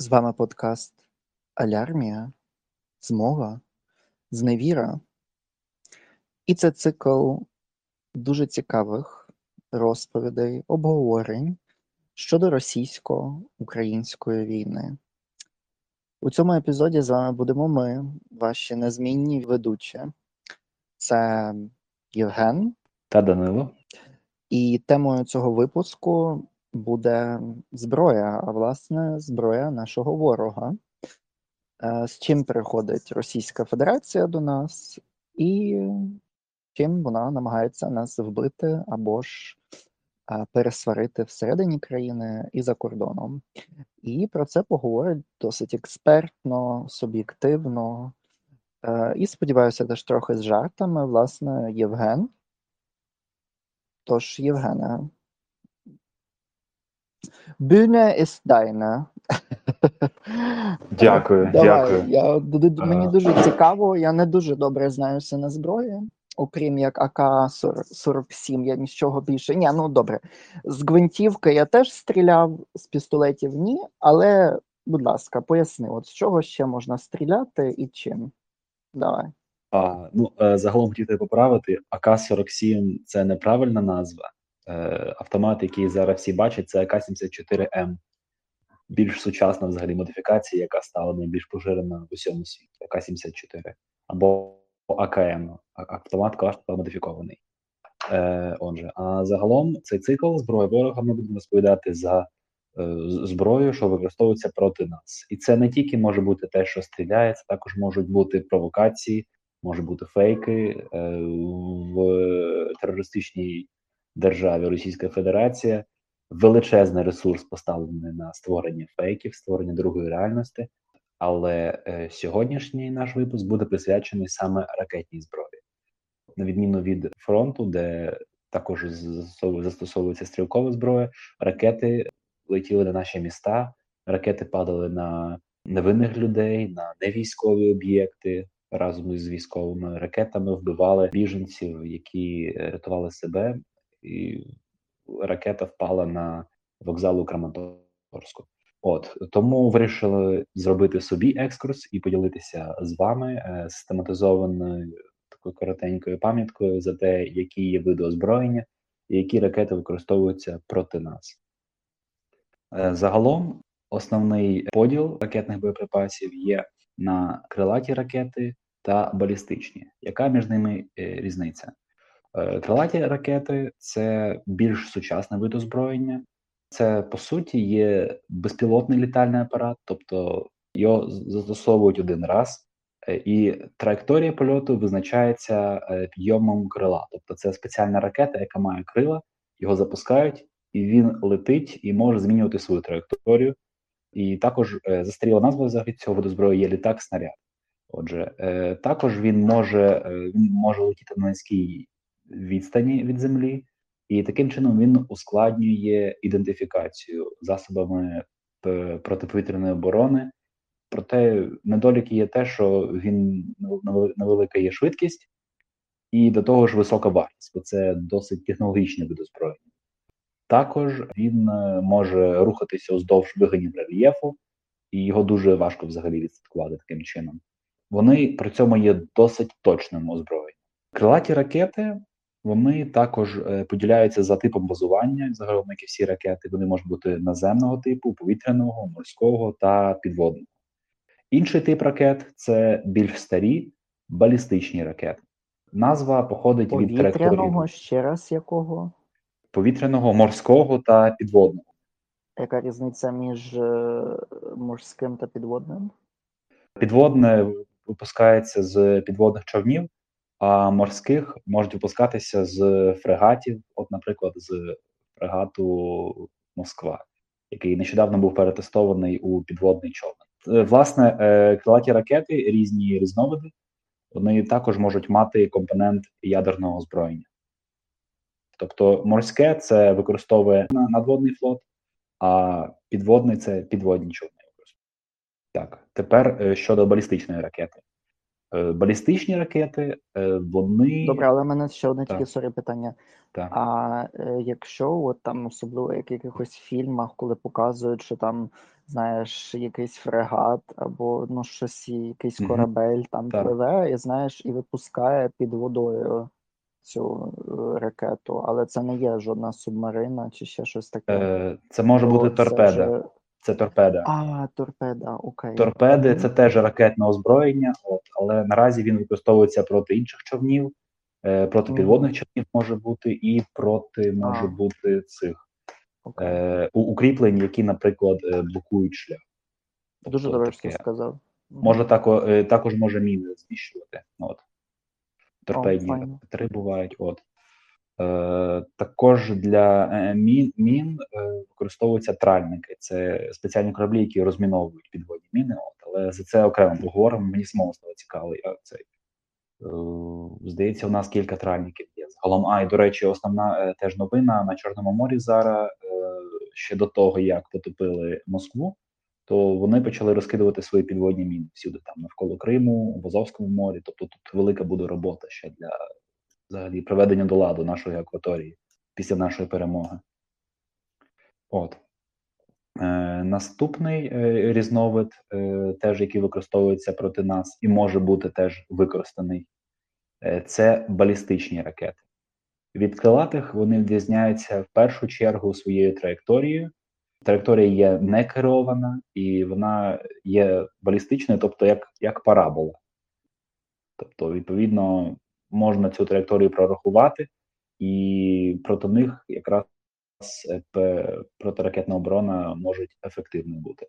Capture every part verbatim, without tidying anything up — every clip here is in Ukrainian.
З вами подкаст «Алярмія», «Змога», «Зневіра». І це цикл дуже цікавих розповідей, обговорень щодо російсько-української війни. У цьому епізоді з вами будемо ми, ваші незмінні ведучі. Це Євген та Данило. І темою цього випуску буде зброя, а власне зброя нашого ворога. З чим приходить Російська Федерація до нас і чим вона намагається нас вбити або ж пересварити всередині країни і за кордоном. І про це поговорить досить експертно, суб'єктивно і, сподіваюся, теж трохи з жартами, власне, Євген. Тож, Євгене, Bühne ist deine. Дякую, Давай, дякую. Я, мені дуже цікаво, я не дуже добре знаюся на зброї, окрім як а ка сорок сім, я нічого більше. Ні, ну добре, з гвинтівки я теж стріляв, з пістолетів ні, але, будь ласка, поясни, от з чого ще можна стріляти і чим? Давай. А, ну, загалом хотів тебе поправити, а ка сорок сім – це неправильна назва. Автомат, який зараз всі бачать, це а ка сімдесят чотири ем. Більш сучасна взагалі модифікація, яка стала найбільш поширена в усьому світі. а ка сімдесят чотири або а ка ем. Автомат Калашникова модифікований. Е, отже, а загалом цей цикл зброї ворога ми будемо розповідати за е, зброю, що використовується проти нас. І це не тільки може бути те, що стріляє, це також можуть бути провокації, можуть бути фейки е, в терористичній державі Російська Федерація, величезний ресурс поставлений на створення фейків, створення другої реальності, але е, сьогоднішній наш випуск буде присвячений саме ракетній зброї. На відміну від фронту, де також застосовується стрілкова зброя, ракети летіли на наші міста, ракети падали на невинних людей, на невійськові об'єкти, разом із військовими ракетами вбивали біженців, які рятували себе, і ракета впала на вокзал у Краматорську. От, тому вирішили зробити собі екскурс і поділитися з вами е, систематизованою такою коротенькою пам'яткою за те, які є види озброєння і які ракети використовуються проти нас. Е, загалом, основний поділ ракетних боєприпасів є на крилаті ракети та балістичні. Яка між ними е, різниця? Крилаті ракети – це більш сучасне вид озброєння. Це, по суті, є безпілотний літальний апарат, тобто його застосовують один раз, і траєкторія польоту визначається підйомом крила. Тобто це спеціальна ракета, яка має крила, його запускають, і він летить і може змінювати свою траєкторію. І також застаріла назва взагалі цього виду зброї є літак-снаряд. Отже, також він може, він може летіти на низькій відстані від землі, і таким чином він ускладнює ідентифікацію засобами протиповітряної оборони. Проте недолік є те, що він невелика є швидкість і до того ж висока вартість, бо це досить технологічне вид озброєння. Також він може рухатися уздовж вигинів рельєфу, і його дуже важко взагалі відслідкувати таким чином. Вони при цьому є досить точним озброєнням. Крилаті ракети, вони також поділяються за типом базування, загалом, як і всі ракети, вони можуть бути наземного типу, повітряного, морського та підводного. Інший тип ракет – це більш старі балістичні ракети. Назва походить від траєкторії. Повітряного, ще раз якого? Повітряного, морського та підводного. Яка різниця між морським та підводним? Підводне випускається з підводних човнів, а морських можуть випускатися з фрегатів, от, наприклад, з фрегату «Москва», який нещодавно був перетестований у підводний човен. Власне, крилаті ракети, різні різновиди, вони також можуть мати компонент ядерного озброєння. Тобто морське – це використовує надводний флот, а підводний – це підводні човни. Так, тепер щодо балістичної ракети. Балістичні ракети, вони... Добре, але в мене ще одне так. тільки, сорі, питання. Так. А якщо от там, особливо як в якихось фільмах, коли показують, що там, знаєш, якийсь фрегат або, ну, щось, якийсь корабель mm-hmm. там так. пливе, і, знаєш, і випускає під водою цю ракету, але це не є жодна субмарина чи ще щось таке. Це може бути О, торпеда. Це вже... Це торпеда. А, торпеда, окей. Торпеди – це теж ракетне озброєння, от, але наразі він використовується проти інших човнів, е, проти mm. підводних човнів може бути і проти, може а. бути цих okay. е, укріплень, які, наприклад, е, блокують шлях. Дуже тобто, добре, що сказав. Може тако, е, також може міни знищувати. От. Торпедні oh, три бувають, от. Також для мін, мін використовуються тральники. Це спеціальні кораблі, які розміновують підводні міни. Але за це окремо поговоримо. Мені самому стало цікаво. Я цей. Здається, у нас кілька тральників є. Загалом, а, і, до речі, основна теж новина на Чорному морі зараз, ще до того, як потопили Москву, то вони почали розкидувати свої підводні міни всюди, там, навколо Криму, в Азовському морі. Тобто тут велика буде робота ще для... взагалі, приведення до ладу нашої акваторії після нашої перемоги. От. Е, наступний е, різновид, е, теж який використовується проти нас і може бути теж використаний, е, це балістичні ракети. Від крилатих вони відрізняються в першу чергу своєю траєкторією. Траєкторія є некерована і вона є балістичною, тобто як, як парабола. Тобто, відповідно, можна цю траєкторію прорахувати, і проти них якраз протиракетна оборона може ефективно бути.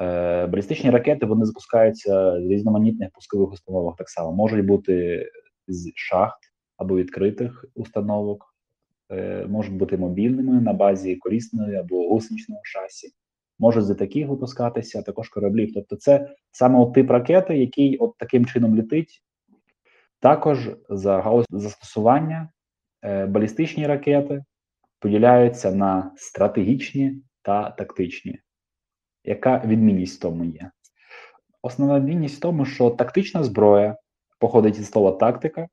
Е, балістичні ракети, вони запускаються з різноманітних пускових установок так само. Можуть бути з шахт або відкритих установок, е, можуть бути мобільними на базі корисної або гусеничного шасі. Можуть з літаків випускатися, а також кораблів. Тобто це саме от тип ракети, який от таким чином літить. Також за галузь застосування е, балістичні ракети поділяються на стратегічні та тактичні. Яка відмінність в тому є? Основна відмінність в тому, що тактична зброя, походить від слова тактика,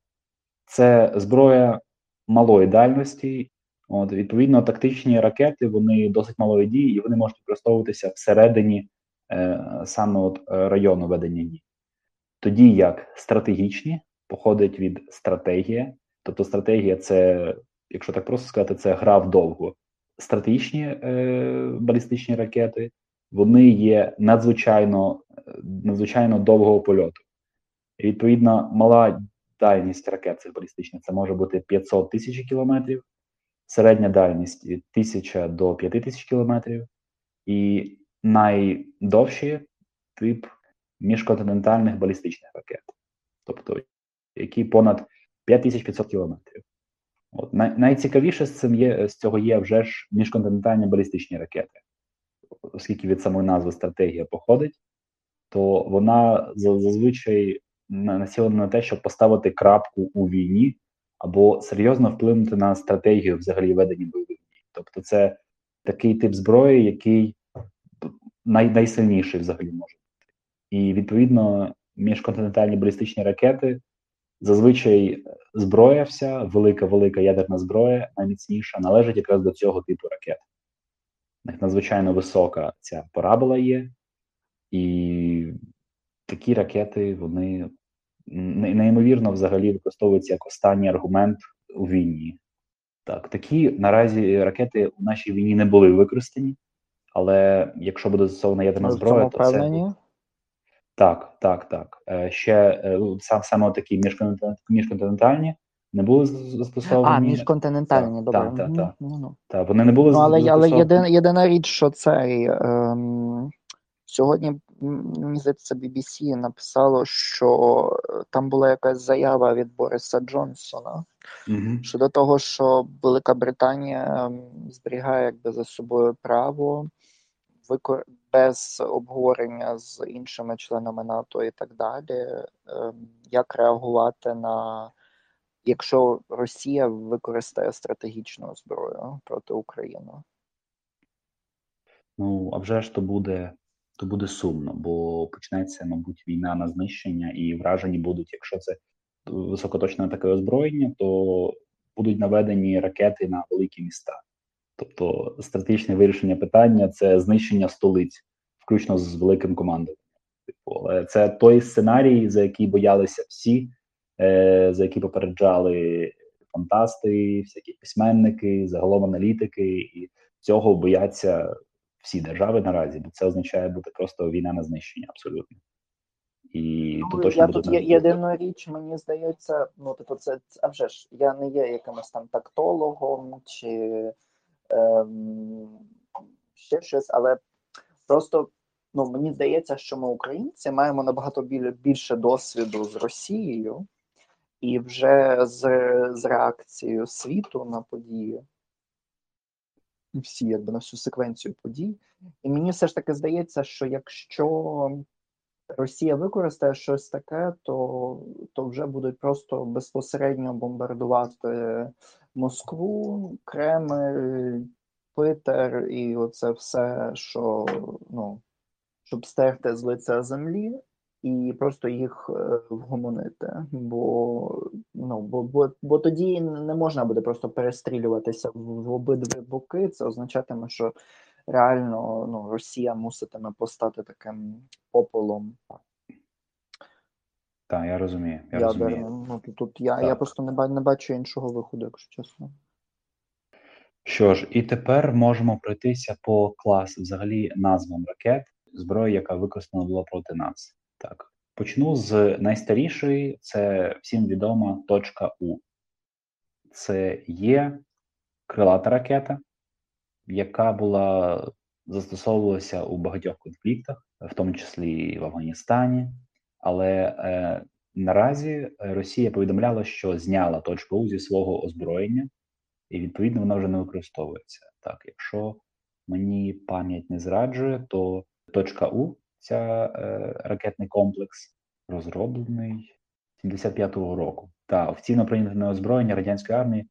це зброя малої дальності. От, відповідно, тактичні ракети, вони досить малої дії, і вони можуть використовуватися всередині е, саме от, району ведення дій. Тоді як стратегічні, походить від стратегія, тобто стратегія це, якщо так просто сказати, це гра вдовго. Стратегічні е, балістичні ракети, вони є надзвичайно, надзвичайно довгого польоту. І, відповідно, мала дальність ракет цих балістичних, це може бути п'ятсот тисяч кілометрів, середня дальність від тисячі до п'яти тисяч кілометрів, і найдовший тип міжконтинентальних балістичних ракет. Тобто, які понад п'ять тисяч п'ятсот кілометрів. От. Най- найцікавіше з, цим є, з цього є вже ж міжконтинентальні балістичні ракети. Оскільки від самої назви стратегія походить, то вона зазвичай націлена на те, щоб поставити крапку у війні або серйозно вплинути на стратегію взагалі ведення бойових дій. Тобто це такий тип зброї, який най- найсильніший взагалі може бути. І відповідно міжконтинентальні балістичні ракети зазвичай зброя вся, велика-велика ядерна зброя, найміцніша, належить якраз до цього типу ракет. У них надзвичайно висока ця парабола є, і такі ракети, вони неймовірно взагалі використовуються як останній аргумент у війні. Так, такі наразі ракети у нашій війні не були використані, але якщо буде застосована ядерна зброя, то це... Так, так, так. Ще сам, саме такі міжконтинентальні не були застосовані. А, міжконтинентальні, добре. Так, так, так. Ну, ну. Та, вони не були ну, але, застосовані. Але єдина, єдина річ, що цей... Ем, сьогодні, мені здається, бі бі сі написало, що там була якась заява від Бориса Джонсона, mm-hmm. щодо того, що Велика Британія зберігає якби за собою право викор... без обговорення з іншими членами НАТО і так далі, як реагувати на, якщо Росія використає стратегічну зброю проти України? Ну, а вже ж то буде то буде сумно, бо почнеться, мабуть, війна на знищення, і вражені будуть, якщо це високоточне таке озброєння, то будуть наведені ракети на великі міста. Тобто стратегічне вирішення питання – це знищення столиць, включно з великим командуванням. Але це той сценарій, за який боялися всі, за який попереджали фантасти, всякі письменники, загалом аналітики, і цього бояться всі держави наразі, бо це означає бути просто війна на знищення абсолютно. І ну, тут я тут є, єдина річ, мені здається, ну типу, це а вже ж я не є якимось там тактологом чи ем, ще щось, але просто ну мені здається, що ми, українці, маємо набагато більше досвіду з Росією і вже з, з реакцією світу на події. Всі, якби, на всю секвенцію подій. І мені все ж таки здається, що якщо Росія використає щось таке, то, то вже будуть просто безпосередньо бомбардувати Москву, Кремль, Питер і оце все, що, ну, щоб стерти з лиця землі і просто їх вгомонити. Бо, ну, бо, бо, бо тоді не можна буде просто перестрілюватися в обидві боки. Це означатиме, що реально ну, Росія муситиме постати таким попелом. Так, я розумію. Я, я, розумію. Дерну, ну, тут я, я просто не, не бачу іншого виходу, якщо чесно. Що ж, і тепер можемо пройтися по класу, взагалі назвам ракет, зброї, яка використана була проти нас. Так, почну з найстарішої, це всім відома Точка-У. Це є крилата ракета, яка була застосовувалася у багатьох конфліктах, в тому числі і в Афганістані. Але е, наразі Росія повідомляла, що зняла Точку-У зі свого озброєння, і відповідно вона вже не використовується. Так, якщо мені пам'ять не зраджує, то Точка-У, ця е, ракетний комплекс, розроблений сімдесят п'ятого року. Та офіційно прийнятне озброєння радянської армії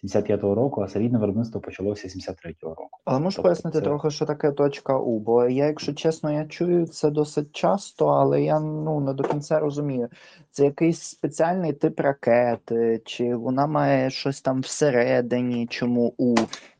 сімдесят п'ятого року, а серійне виробництво почалося сімдесят третього року. Але можеш тобто пояснити це... трохи, що таке Точка-У? Бо я, якщо чесно, я чую це досить часто, але я ну, не до кінця розумію. Це якийсь спеціальний тип ракети, чи вона має щось там всередині, чому У?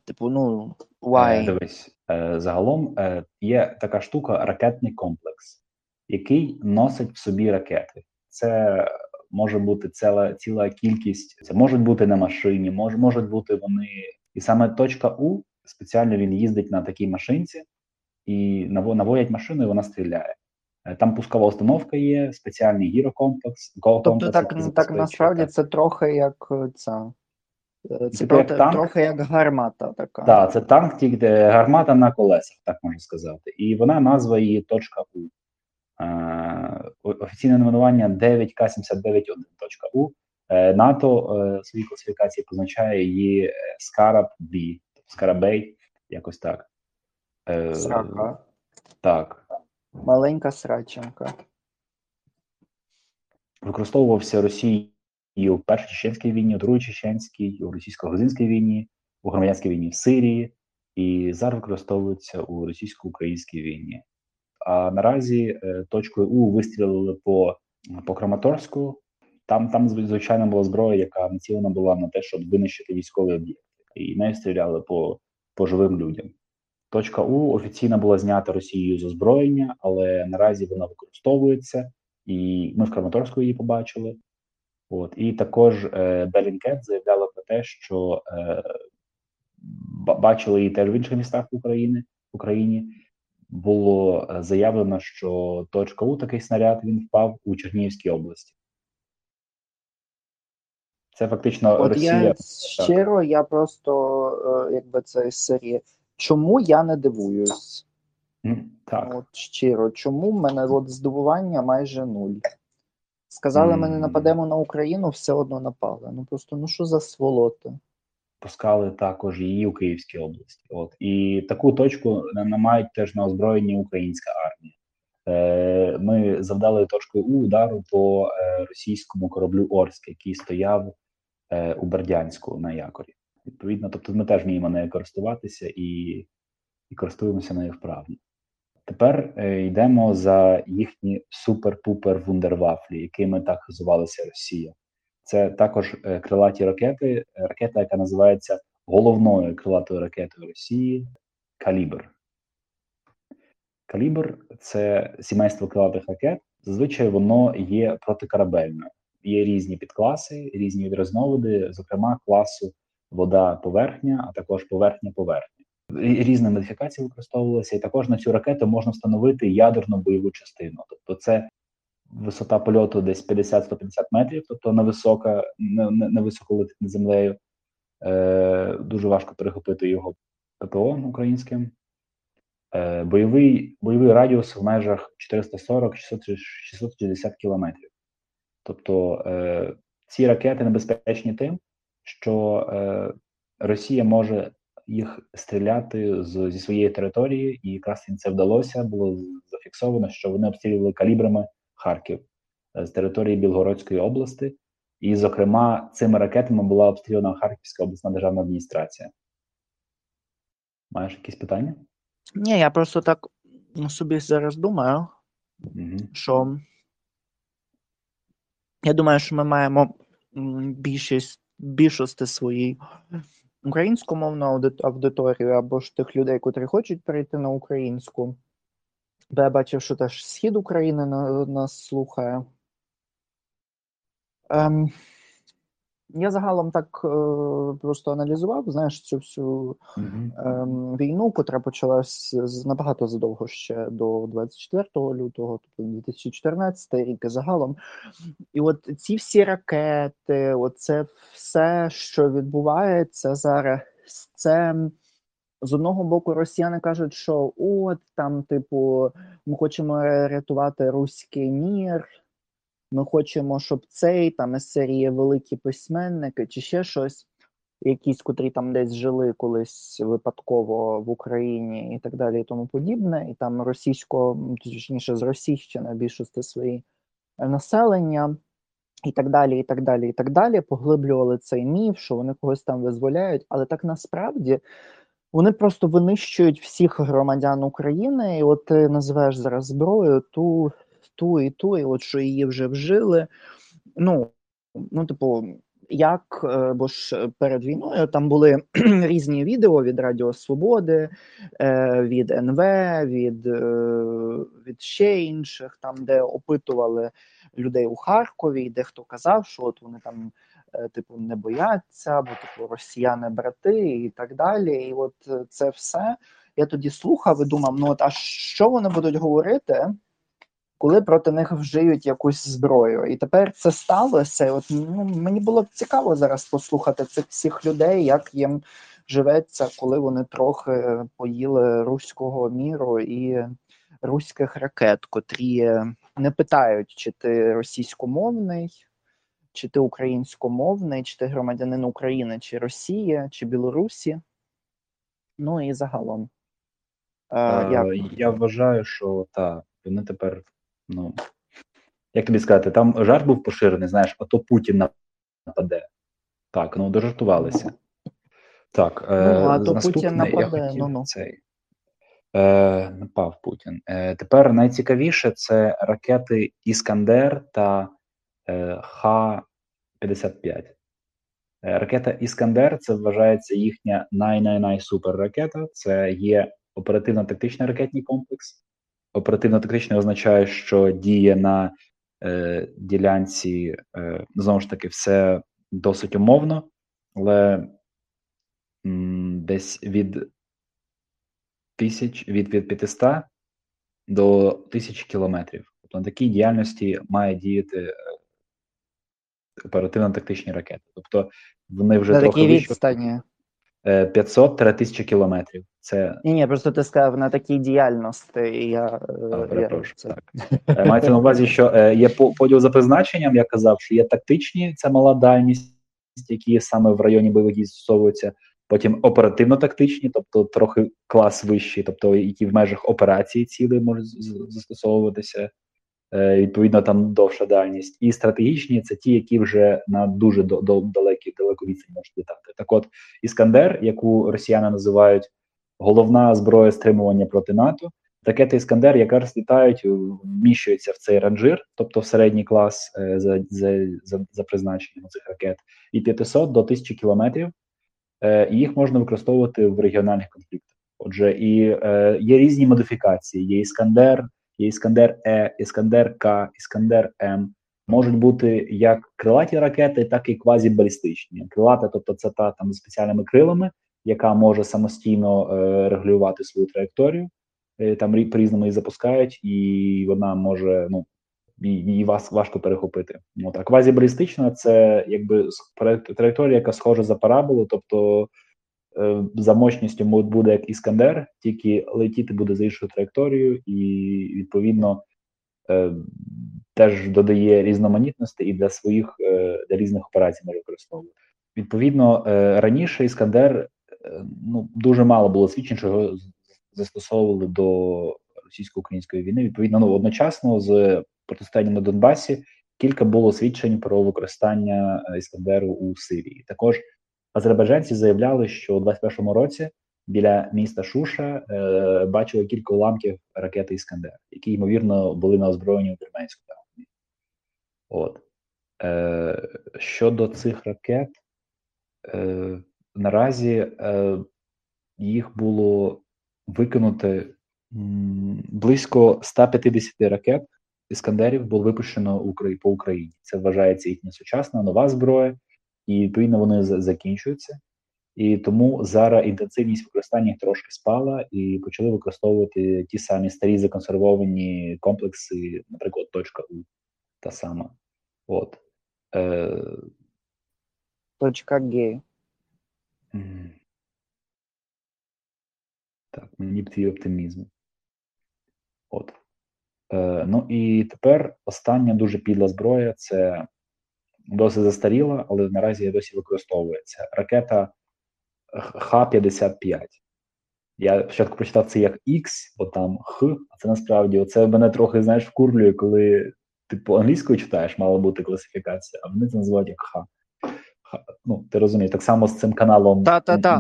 Типу, ну, why? Дивись. Загалом є така штука ракетний комплекс, який носить в собі ракети. Це може бути ціла, ціла кількість, це можуть бути на машині, мож, можуть бути вони. І саме Точка-У, спеціально він їздить на такій машинці, і наводять машину, і вона стріляє. Там пускова установка є, спеціальний гірокомплекс. Тобто так, так насправді це трохи як ця... Це трохи танк. Як гармата така. Так, це танк, тільки гармата на колесах, так можна сказати. І вона, назва її Точка-У. Офіційне номінування дев'ять К сімдесят дев'ять один точка У. НАТО в своїй класифікації позначає її Scarab-B. Scarab-B, якось так. Срака. Так. Маленька сраченка. Використовувався Росією і у Першій Чеченській війні, у Другій Чеченській, у Російсько-Грузинській війні, у Громадянській війні в Сирії, і зараз використовується у Російсько-Українській війні. А наразі е, Точкою У вистрілили по, по Краматорську. Там, там, звичайно, була зброя, яка націлена була на те, щоб винищити військовий об'єкт. І нею стріляли по, по живим людям. Точка У офіційно була знята Росією з озброєння, але наразі вона використовується. І ми в Краматорську її побачили. От. І також е, Bellingcat заявляла про те, що е, бачили її теж в інших містах України. В Україні було заявлено, що Точка-У, такий снаряд, він впав у Чернігівській області. Це фактично От Росія... Я щиро, так. Я просто, якби це із серії, чому я не дивуюсь? Так. От щиро, чому в мене от здивування майже нуль? Сказали, ми не нападемо на Україну, все одно напали. Ну просто, ну що за сволота? Пускали також її у Київській області. От. І таку точку мають теж на озброєнні українська армія. Е, ми завдали Точкою У удару по е, російському кораблю Орськ, який стояв е, у Бердянську на якорі. Відповідно, тобто ми теж вміємо нею користуватися і, і користуємося нею вправно. Тепер е, йдемо за їхні супер-пупер вундервафлі, якими так хизувалася Росія. Це також е, крилаті ракети, ракета, яка називається головною крилатою ракетою Росії «Калібр». «Калібр» – це сімейство крилатих ракет. Зазвичай воно є протикорабельне. Є різні підкласи, різні різновиди, зокрема класу вода-поверхня, а також поверхня-поверхня. Різні модифікації використовувалися, і також на цю ракету можна встановити ядерну бойову частину. Тобто це висота польоту десь п'ятдесят-сто п'ятдесят метрів, тобто невисока, невисоко летить над землею. Е, дуже важко перехопити його ППО українським. Е, бойовий, бойовий радіус в межах чотириста сорок - шістсот шістдесят кілометрів. Тобто е, ці ракети небезпечні тим, що е, Росія може їх стріляти з, зі своєї території, і якраз їм це вдалося, було зафіксовано, що вони обстрілювали калібрами Харків з території Білгородської області, і, зокрема, цими ракетами була обстріляна Харківська обласна державна адміністрація. Маєш якісь питання? Ні, я просто так собі зараз думаю, угу. що я думаю, що ми маємо більшість, більшості своїй українськомовну аудиторію, або ж тих людей, котрі хочуть перейти на українську. Бо я бачив, що теж Схід України нас слухає. Ем, я загалом так е, просто аналізував, знаєш, цю всю mm-hmm. е, війну, котра почалась набагато задовго ще до двадцять четвертого лютого, тобто дві тисячі чотирнадцятий рік загалом. І от ці всі ракети, оце все, що відбувається зараз, це... З одного боку, росіяни кажуть, що от там, типу, ми хочемо рятувати руський мір, ми хочемо, щоб цей, там, із серії великі письменники, чи ще щось, якісь, котрі там десь жили колись випадково в Україні і так далі, і тому подібне, і там російсько, точніше, з російщини більшості свої населення, і так далі, і так далі, і так далі, поглиблювали цей міф, що вони когось там визволяють, але так насправді... Вони просто винищують всіх громадян України, і от ти називаєш зараз зброю ту, ту і ту, і от що її вже вжили. Ну, ну типу, як, бо ж перед війною там були різні відео від Радіо Свободи, від ен ве, від, від ще інших, там, де опитували людей у Харкові, де хто казав, що от вони там... Типу, не бояться, бо типу росіяни-брати і так далі. І от це все. Я тоді слухав і думав, ну от а що вони будуть говорити, коли проти них вжиють якусь зброю? І тепер це сталося. І от, ну, мені було б цікаво зараз послухати цих всіх людей, як їм живеться, коли вони трохи поїли руського міру і руських ракет, котрі не питають, чи ти російськомовний, чи ти українськомовний, чи ти громадянин України, чи Росія, чи Білорусі. Ну і загалом. А, як? Я вважаю, що так, вони тепер, ну, як тобі сказати, там жарт був поширений, знаєш, а то Путін нападе. Так, ну, дожартувалися. Так, ну, а то Путін нападе, ну, ну. Цей. Е, напав Путін. Е, тепер найцікавіше це ракети «Іскандер» та Х п'ятдесят п'ять. Ракета «Іскандер» – це вважається їхня най-най-най-супер ракета. Це є оперативно-тактичний ракетний комплекс. Оперативно-тактичний означає, що діє на е, ділянці, е, знову ж таки, все досить умовно, але м, десь від, тисяч, від, від п'ятсот до тисячі кілометрів. Тобто на такій діяльності має діяти оперативно-тактичні ракети. Тобто вони вже на трохи відстані п'ятсот - тисяча кілометрів. Це... Ні, ні, просто ти сказав на такій діяльності. І я... А, перепрошую, я... так. Мається на увазі, що є поділ за призначенням, я казав, що є тактичні, це мала дальність, які саме в районі бойових дій застосовуються, потім оперативно-тактичні, тобто трохи клас вищий, тобто які в межах операції цілі можуть застосовуватися, відповідно, там довша дальність. І стратегічні – це ті, які вже на дуже далекі, далеку відстань можуть літати. Так от, «Іскандер», яку росіяни називають головна зброя стримування проти НАТО, Ракети «Іскандер» якраз літають, вміщуються в цей ранжир, тобто в середній клас е, за, за, за, за призначенням цих ракет, і п'ятсот до тисячі кілометрів, е, і їх можна використовувати в регіональних конфліктах. Отже, і е, є різні модифікації, є «Іскандер», є «Іскандер-Е», «Іскандер-К», «Іскандер-М». Можуть бути як крилаті ракети, так і квазібалістичні. Крилата, тобто це та там з спеціальними крилами, яка може самостійно е, регулювати свою траєкторію. Там по-різному її запускають, і вона може, ну, її важко перехопити. От. А квазібалістична – це якби траєкторія, яка схожа за параболу, тобто за мощністю буде як «Іскандер», тільки летіти буде за іншою траєкторією, і, відповідно, теж додає різноманітності і для своїх, для різних операцій може використовувати. Відповідно, раніше «Іскандер», ну, дуже мало було свідчень, що його застосовували до російсько-української війни. Відповідно, ну, одночасно з протистоянням на Донбасі кілька було свідчень про використання «Іскандеру» у Сирії. Також азербайджанці заявляли, що у двадцять першому році біля міста Шуша е, бачили кілька уламків ракети «Іскандер», які, ймовірно, були на озброєнні у Вірменської армії. От. Е, щодо цих ракет, е, наразі е, їх було викинути близько сто п'ятдесят ракет «Іскандерів» було випущено по Україні. Це вважається їхня сучасна, нова зброя, і, відповідно, вони закінчуються. І тому зараз інтенсивність використання їх трошки спала, і почали використовувати ті самі старі законсервовані комплекси, наприклад, «Точка-У» та сама. От. Е... «Точка-Г». Так, мені б твій оптимізм. От. Е, ну і тепер остання дуже підла зброя, це досить застаріла, але наразі досі використовується. Ракета Х п'ятдесят п'ять. Я спочатку прочитав це як X, бо там Х, а це насправді, оце мене трохи, знаєш, вкурлює, коли ти по-англійською читаєш, мала бути класифікація, а вони це називають як Х. Ну, ти розумієш, так само з цим каналом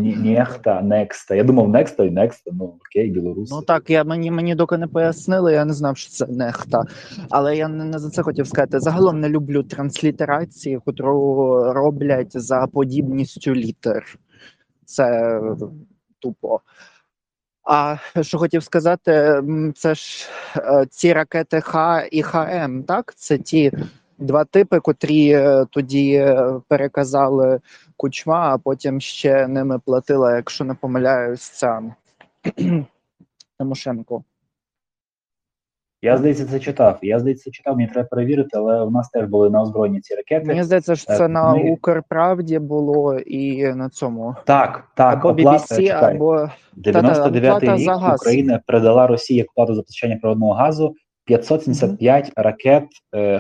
Нехта, Некста. Я думав, Некста і Некста, ну окей, білоруси. Ну так, я, мені, мені доки не пояснили, я не знав, що це Нехта. Але я не, не за це хотів сказати. Загалом не люблю транслітерації, котру роблять за подібністю літер. Це тупо. А що хотів сказати, це ж ці ракети Х і ХМ, так? Це ті два типи, котрі тоді переказали Кучма, а потім ще ними платила, якщо не помиляюсь, ця Тимошенко. Я, здається, це читав. Я, здається, читав, мені треба перевірити, але у нас теж були на озброєнні ці ракети. Мені здається, що це ми... на «Укрправді» було і на цьому. Так, так. Або бі бі сі, чекай. Або... дев'яносто дев'ятий рік Україна передала Росії як плату за постачання природного газу п'ятсот сімдесят п'ять mm-hmm. ракет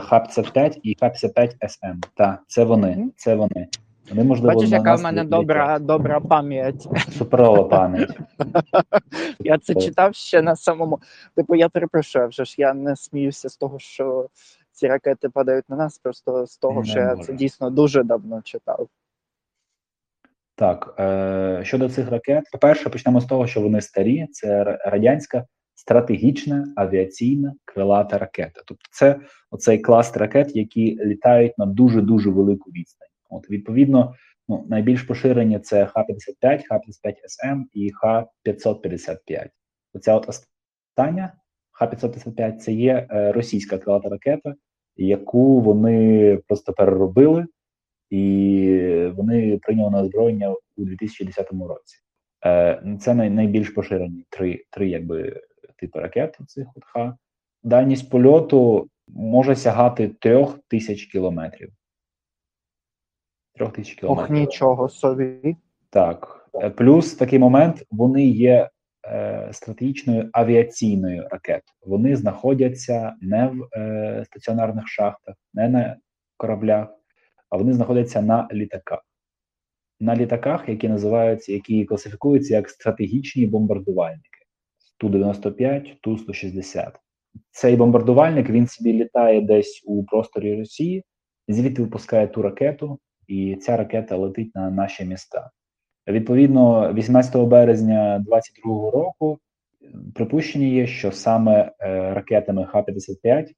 Х п'ятдесят п'ять і Х п'ятдесят п'ять Ес Ем. Так, це вони, mm-hmm. це вони. Вони, можливо, бачиш, яка в мене добра, добра пам'ять. Суперова пам'ять. Я це читав ще на самому... Типу, я перепрошую вже ж, я не сміюся з того, що ці ракети падають на нас, просто з того, не що не я може. Це дійсно дуже давно читав. Так, е- щодо цих ракет, по-перше, почнемо з того, що вони старі, це радянська стратегічна авіаційна крилата ракета. Тобто це оцей клас ракет, які літають на дуже-дуже велику відстань. От, відповідно, ну, найбільш поширені це Х п'ятдесят п'ять, Х п'ятдесят п'ять Ес Ем і Х п'ятсот п'ятдесят п'ять. Оця от остання Х п'ятсот п'ятдесят п'ять це є е, російська крилата ракета, яку вони просто переробили, і вони прийняли на озброєння у дві тисячі десятому році. Е, це най, найбільш поширені три, три якби типи ракет цих от Х. Дальність польоту може сягати трьох тисяч кілометрів. Трьох тисяч кілометрів. Ох, нічого собі. Так. Плюс, такий момент, вони є е, стратегічною авіаційною ракетою. Вони знаходяться не в е, стаціонарних шахтах, не на кораблях, а вони знаходяться на літаках. На літаках, які називаються, які класифікуються як стратегічні бомбардувальники. Ту дев'яносто п'ять, Ту сто шістдесят. Цей бомбардувальник, він собі літає десь у просторі Росії, звідти випускає ту ракету, і ця ракета летить на наші міста. Відповідно, вісімнадцятого березня двадцять другого року припущення є, що саме е, ракетами Х п'ятдесят п'ять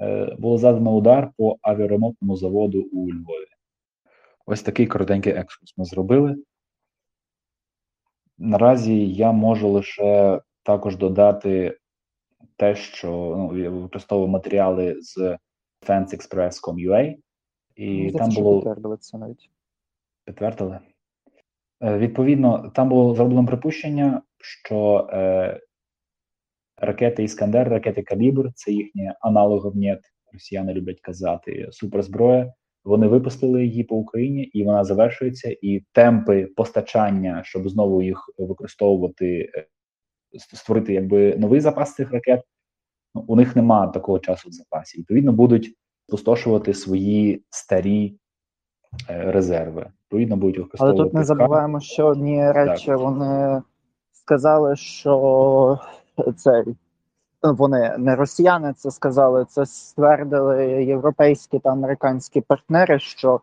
е, було задано удар по авіаремонтному заводу у Львові. Ось такий коротенький екскурс ми зробили. Наразі я можу лише також додати те, що ну, я використовував матеріали з defense express dot com dot u a, і ну, там було... Підтвердили це навіть. Підтвердили? Е, відповідно, там було зроблено припущення, що е, ракети «Іскандер», ракети «Калібр» — це їхні аналоговні, росіяни люблять казати, суперзброя. Вони випустили її по Україні, і вона завершується, і темпи постачання, щоб знову їх використовувати, створити якби новий запас цих ракет, у них немає такого часу в запасі. Відповідно, будуть спустошувати свої старі е, резерви. Відповідно, будуть використовувати... Але тут не забуваємо, що одні речі, так. Вони сказали, що цей... Вони не росіяни це сказали, це ствердили європейські та американські партнери, що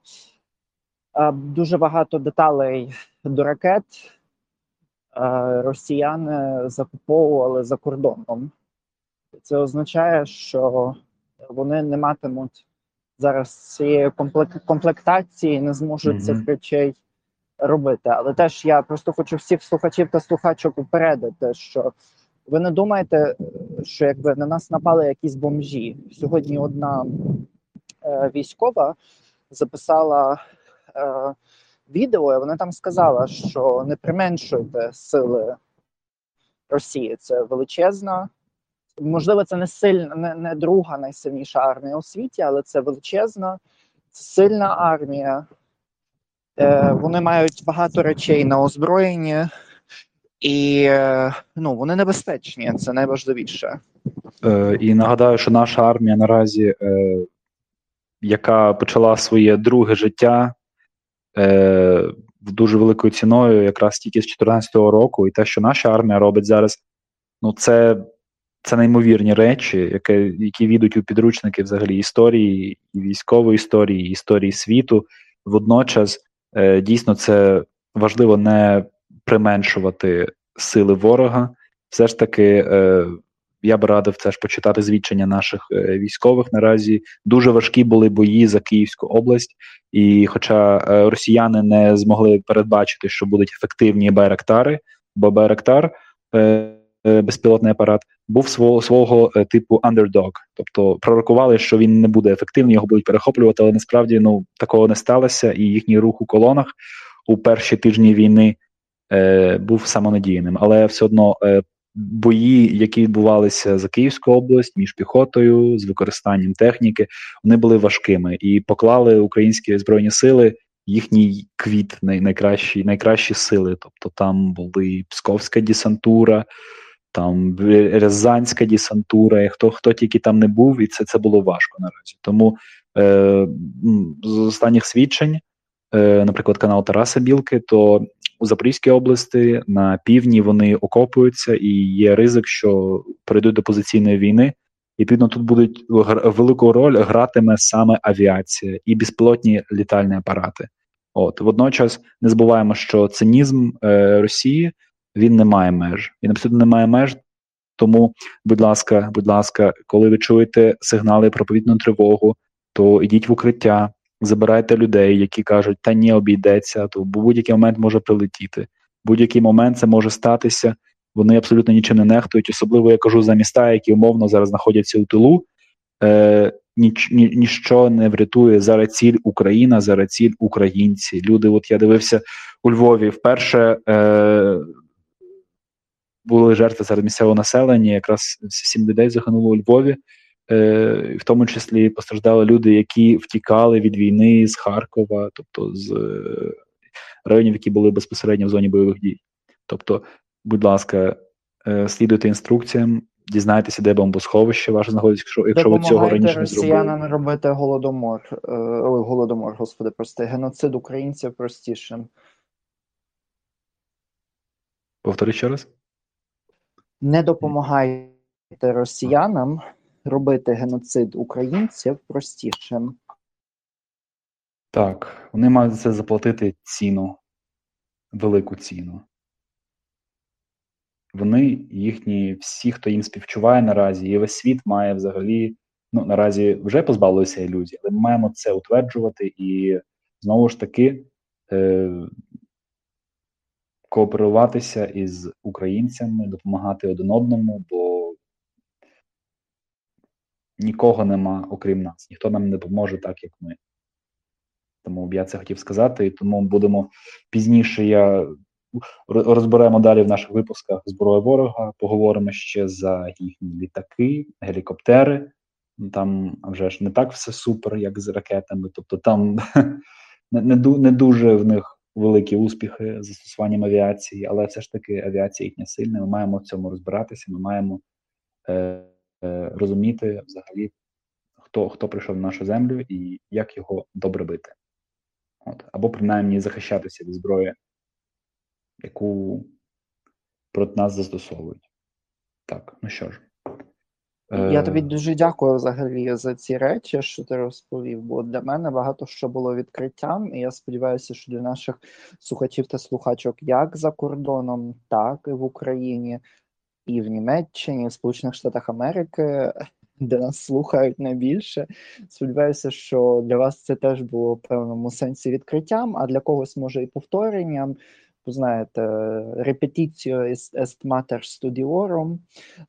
а, дуже багато деталей до ракет а, росіяни закуповували за кордоном. Це означає, що вони не матимуть зараз цієї комплектації, не зможуть mm-hmm. цих речей робити. Але теж я просто хочу всіх слухачів та слухачок упередити, що ви не думаєте, що якби на нас напали якісь бомжі? Сьогодні одна е, військова записала е, відео, і вона там сказала, що не применшуйте сили Росії. Це величезна, можливо, це не сильна, не, не друга найсильніша армія у світі, але це величезна, це сильна армія. Е, вони мають багато речей на озброєнні. І ну, вони небезпечні, це найважливіше. Е, і нагадаю, що наша армія наразі, е, яка почала своє друге життя е, дуже великою ціною, якраз тільки з чотирнадцятого року, і те, що наша армія робить зараз, ну це, це неймовірні речі, які, які війдуть у підручники взагалі історії, і військової історії, і історії світу. Водночас, е, дійсно, це важливо не применшувати сили ворога. Все ж таки, е, я б радив теж почитати звідчення наших е, військових. Наразі дуже важкі були бої за Київську область, і хоча е, росіяни не змогли передбачити, що будуть ефективні байрактари, бо байрактар, е, е, безпілотний апарат, був свого, свого е, типу underdog. Тобто пророкували, що він не буде ефективний, його будуть перехоплювати, але насправді ну, такого не сталося, і їхній рух у колонах у перші тижні війни був самонадійним, але все одно бої, які відбувалися за Київську область, між піхотою, з використанням техніки, вони були важкими і поклали українські збройні сили їхній квіт, найкращі, найкращі сили. Тобто там були псковська десантура, там рязанська десантура, і хто, хто тільки там не був, і це, це було важко наразі. Тому е, з останніх свідчень, е, наприклад, канал Тараса Білки, то у Запорізькій області на півдні вони окопуються, і є ризик, що перейдуть до позиційної війни. І відповідно тут будуть велику роль гратиме саме авіація і безпілотні літальні апарати. От водночас не забуваємо, що цинізм е, Росії він не має меж. Він абсолютно не має меж. Тому, будь ласка, будь ласка, коли ви чуєте сигнали про повітряну тривогу, то йдіть в укриття. Забирайте людей, які кажуть, та ні, обійдеться, то в будь-який момент може прилетіти. Будь-який момент це може статися, вони абсолютно нічим не нехтують, особливо, я кажу, за міста, які умовно зараз знаходяться у тилу, е, ніч, ні, ніщо не врятує. Зараз ціль Україна, зараз ціль українці. Люди, от я дивився у Львові, вперше е, були жертви серед місцевого населення, якраз сім людей загинуло у Львові. В тому числі постраждали люди, які втікали від війни з Харкова, тобто з районів, які були безпосередньо в зоні бойових дій. Тобто, будь ласка, слідуйте інструкціям, дізнайтеся, де бомбосховище ваше знаходиться, якщо, якщо ви цього раніше не зробили. Допомагайте росіянам робити голодомор, ой, голодомор, господи, прости, геноцид українців простішим. Повтори ще раз. Не допомагайте росіянам робити геноцид українців простішим. Так, вони мають за це заплатити ціну, велику ціну. вони, їхні всі, хто їм співчуває наразі, і весь світ має взагалі, ну, наразі вже позбавилися ілюзій, але ми маємо це утверджувати і, знову ж таки, е- кооперуватися із українцями, допомагати один одному, бо нікого нема, окрім нас. Ніхто нам не допоможе так, як ми. Тому я це хотів сказати, і тому будемо пізніше, я розберемо далі в наших випусках зброю ворога, поговоримо ще за їхні літаки, гелікоптери. Там вже ж не так все супер, як з ракетами, тобто там не, не, не дуже в них великі успіхи з застосуванням авіації, але все ж таки авіація їхня сильна, ми маємо в цьому розбиратися, ми маємо е, е, розуміти взагалі, хто, хто прийшов на нашу землю і як його добре бити. От. Або принаймні захищатися від зброї, яку проти нас застосовують. Так, ну що ж. Я тобі дуже дякую взагалі за ці речі, що ти розповів, бо для мене багато що було відкриттям, і я сподіваюся, що для наших слухачів та слухачок як за кордоном, так і в Україні, і в Німеччині, і в Сполучених Штатах Америки, де нас слухають найбільше. Сподіваюся, що для вас це теж було в певному сенсі відкриттям, а для когось може і повторенням. Знаєте, репетицію est mater studiorum,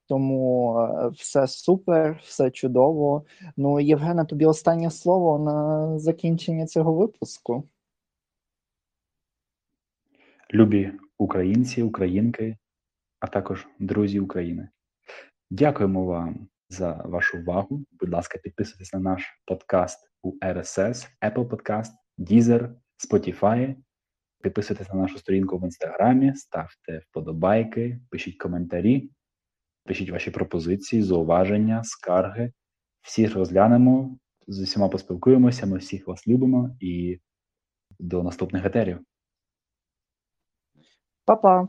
тому все супер, все чудово. Ну, Євгена, тобі останнє слово на закінчення цього випуску. Любі українці, українки, а також друзі України. Дякуємо вам за вашу увагу. Будь ласка, підписуйтесь на наш подкаст у ар ес ес, Apple Podcast, Deezer, Spotify. Підписуйтесь на нашу сторінку в Інстаграмі, ставте вподобайки, пишіть коментарі, пишіть ваші пропозиції, зауваження, скарги. Всіх розглянемо, з усіма поспілкуємося, ми всіх вас любимо і до наступних етерів. Па-па!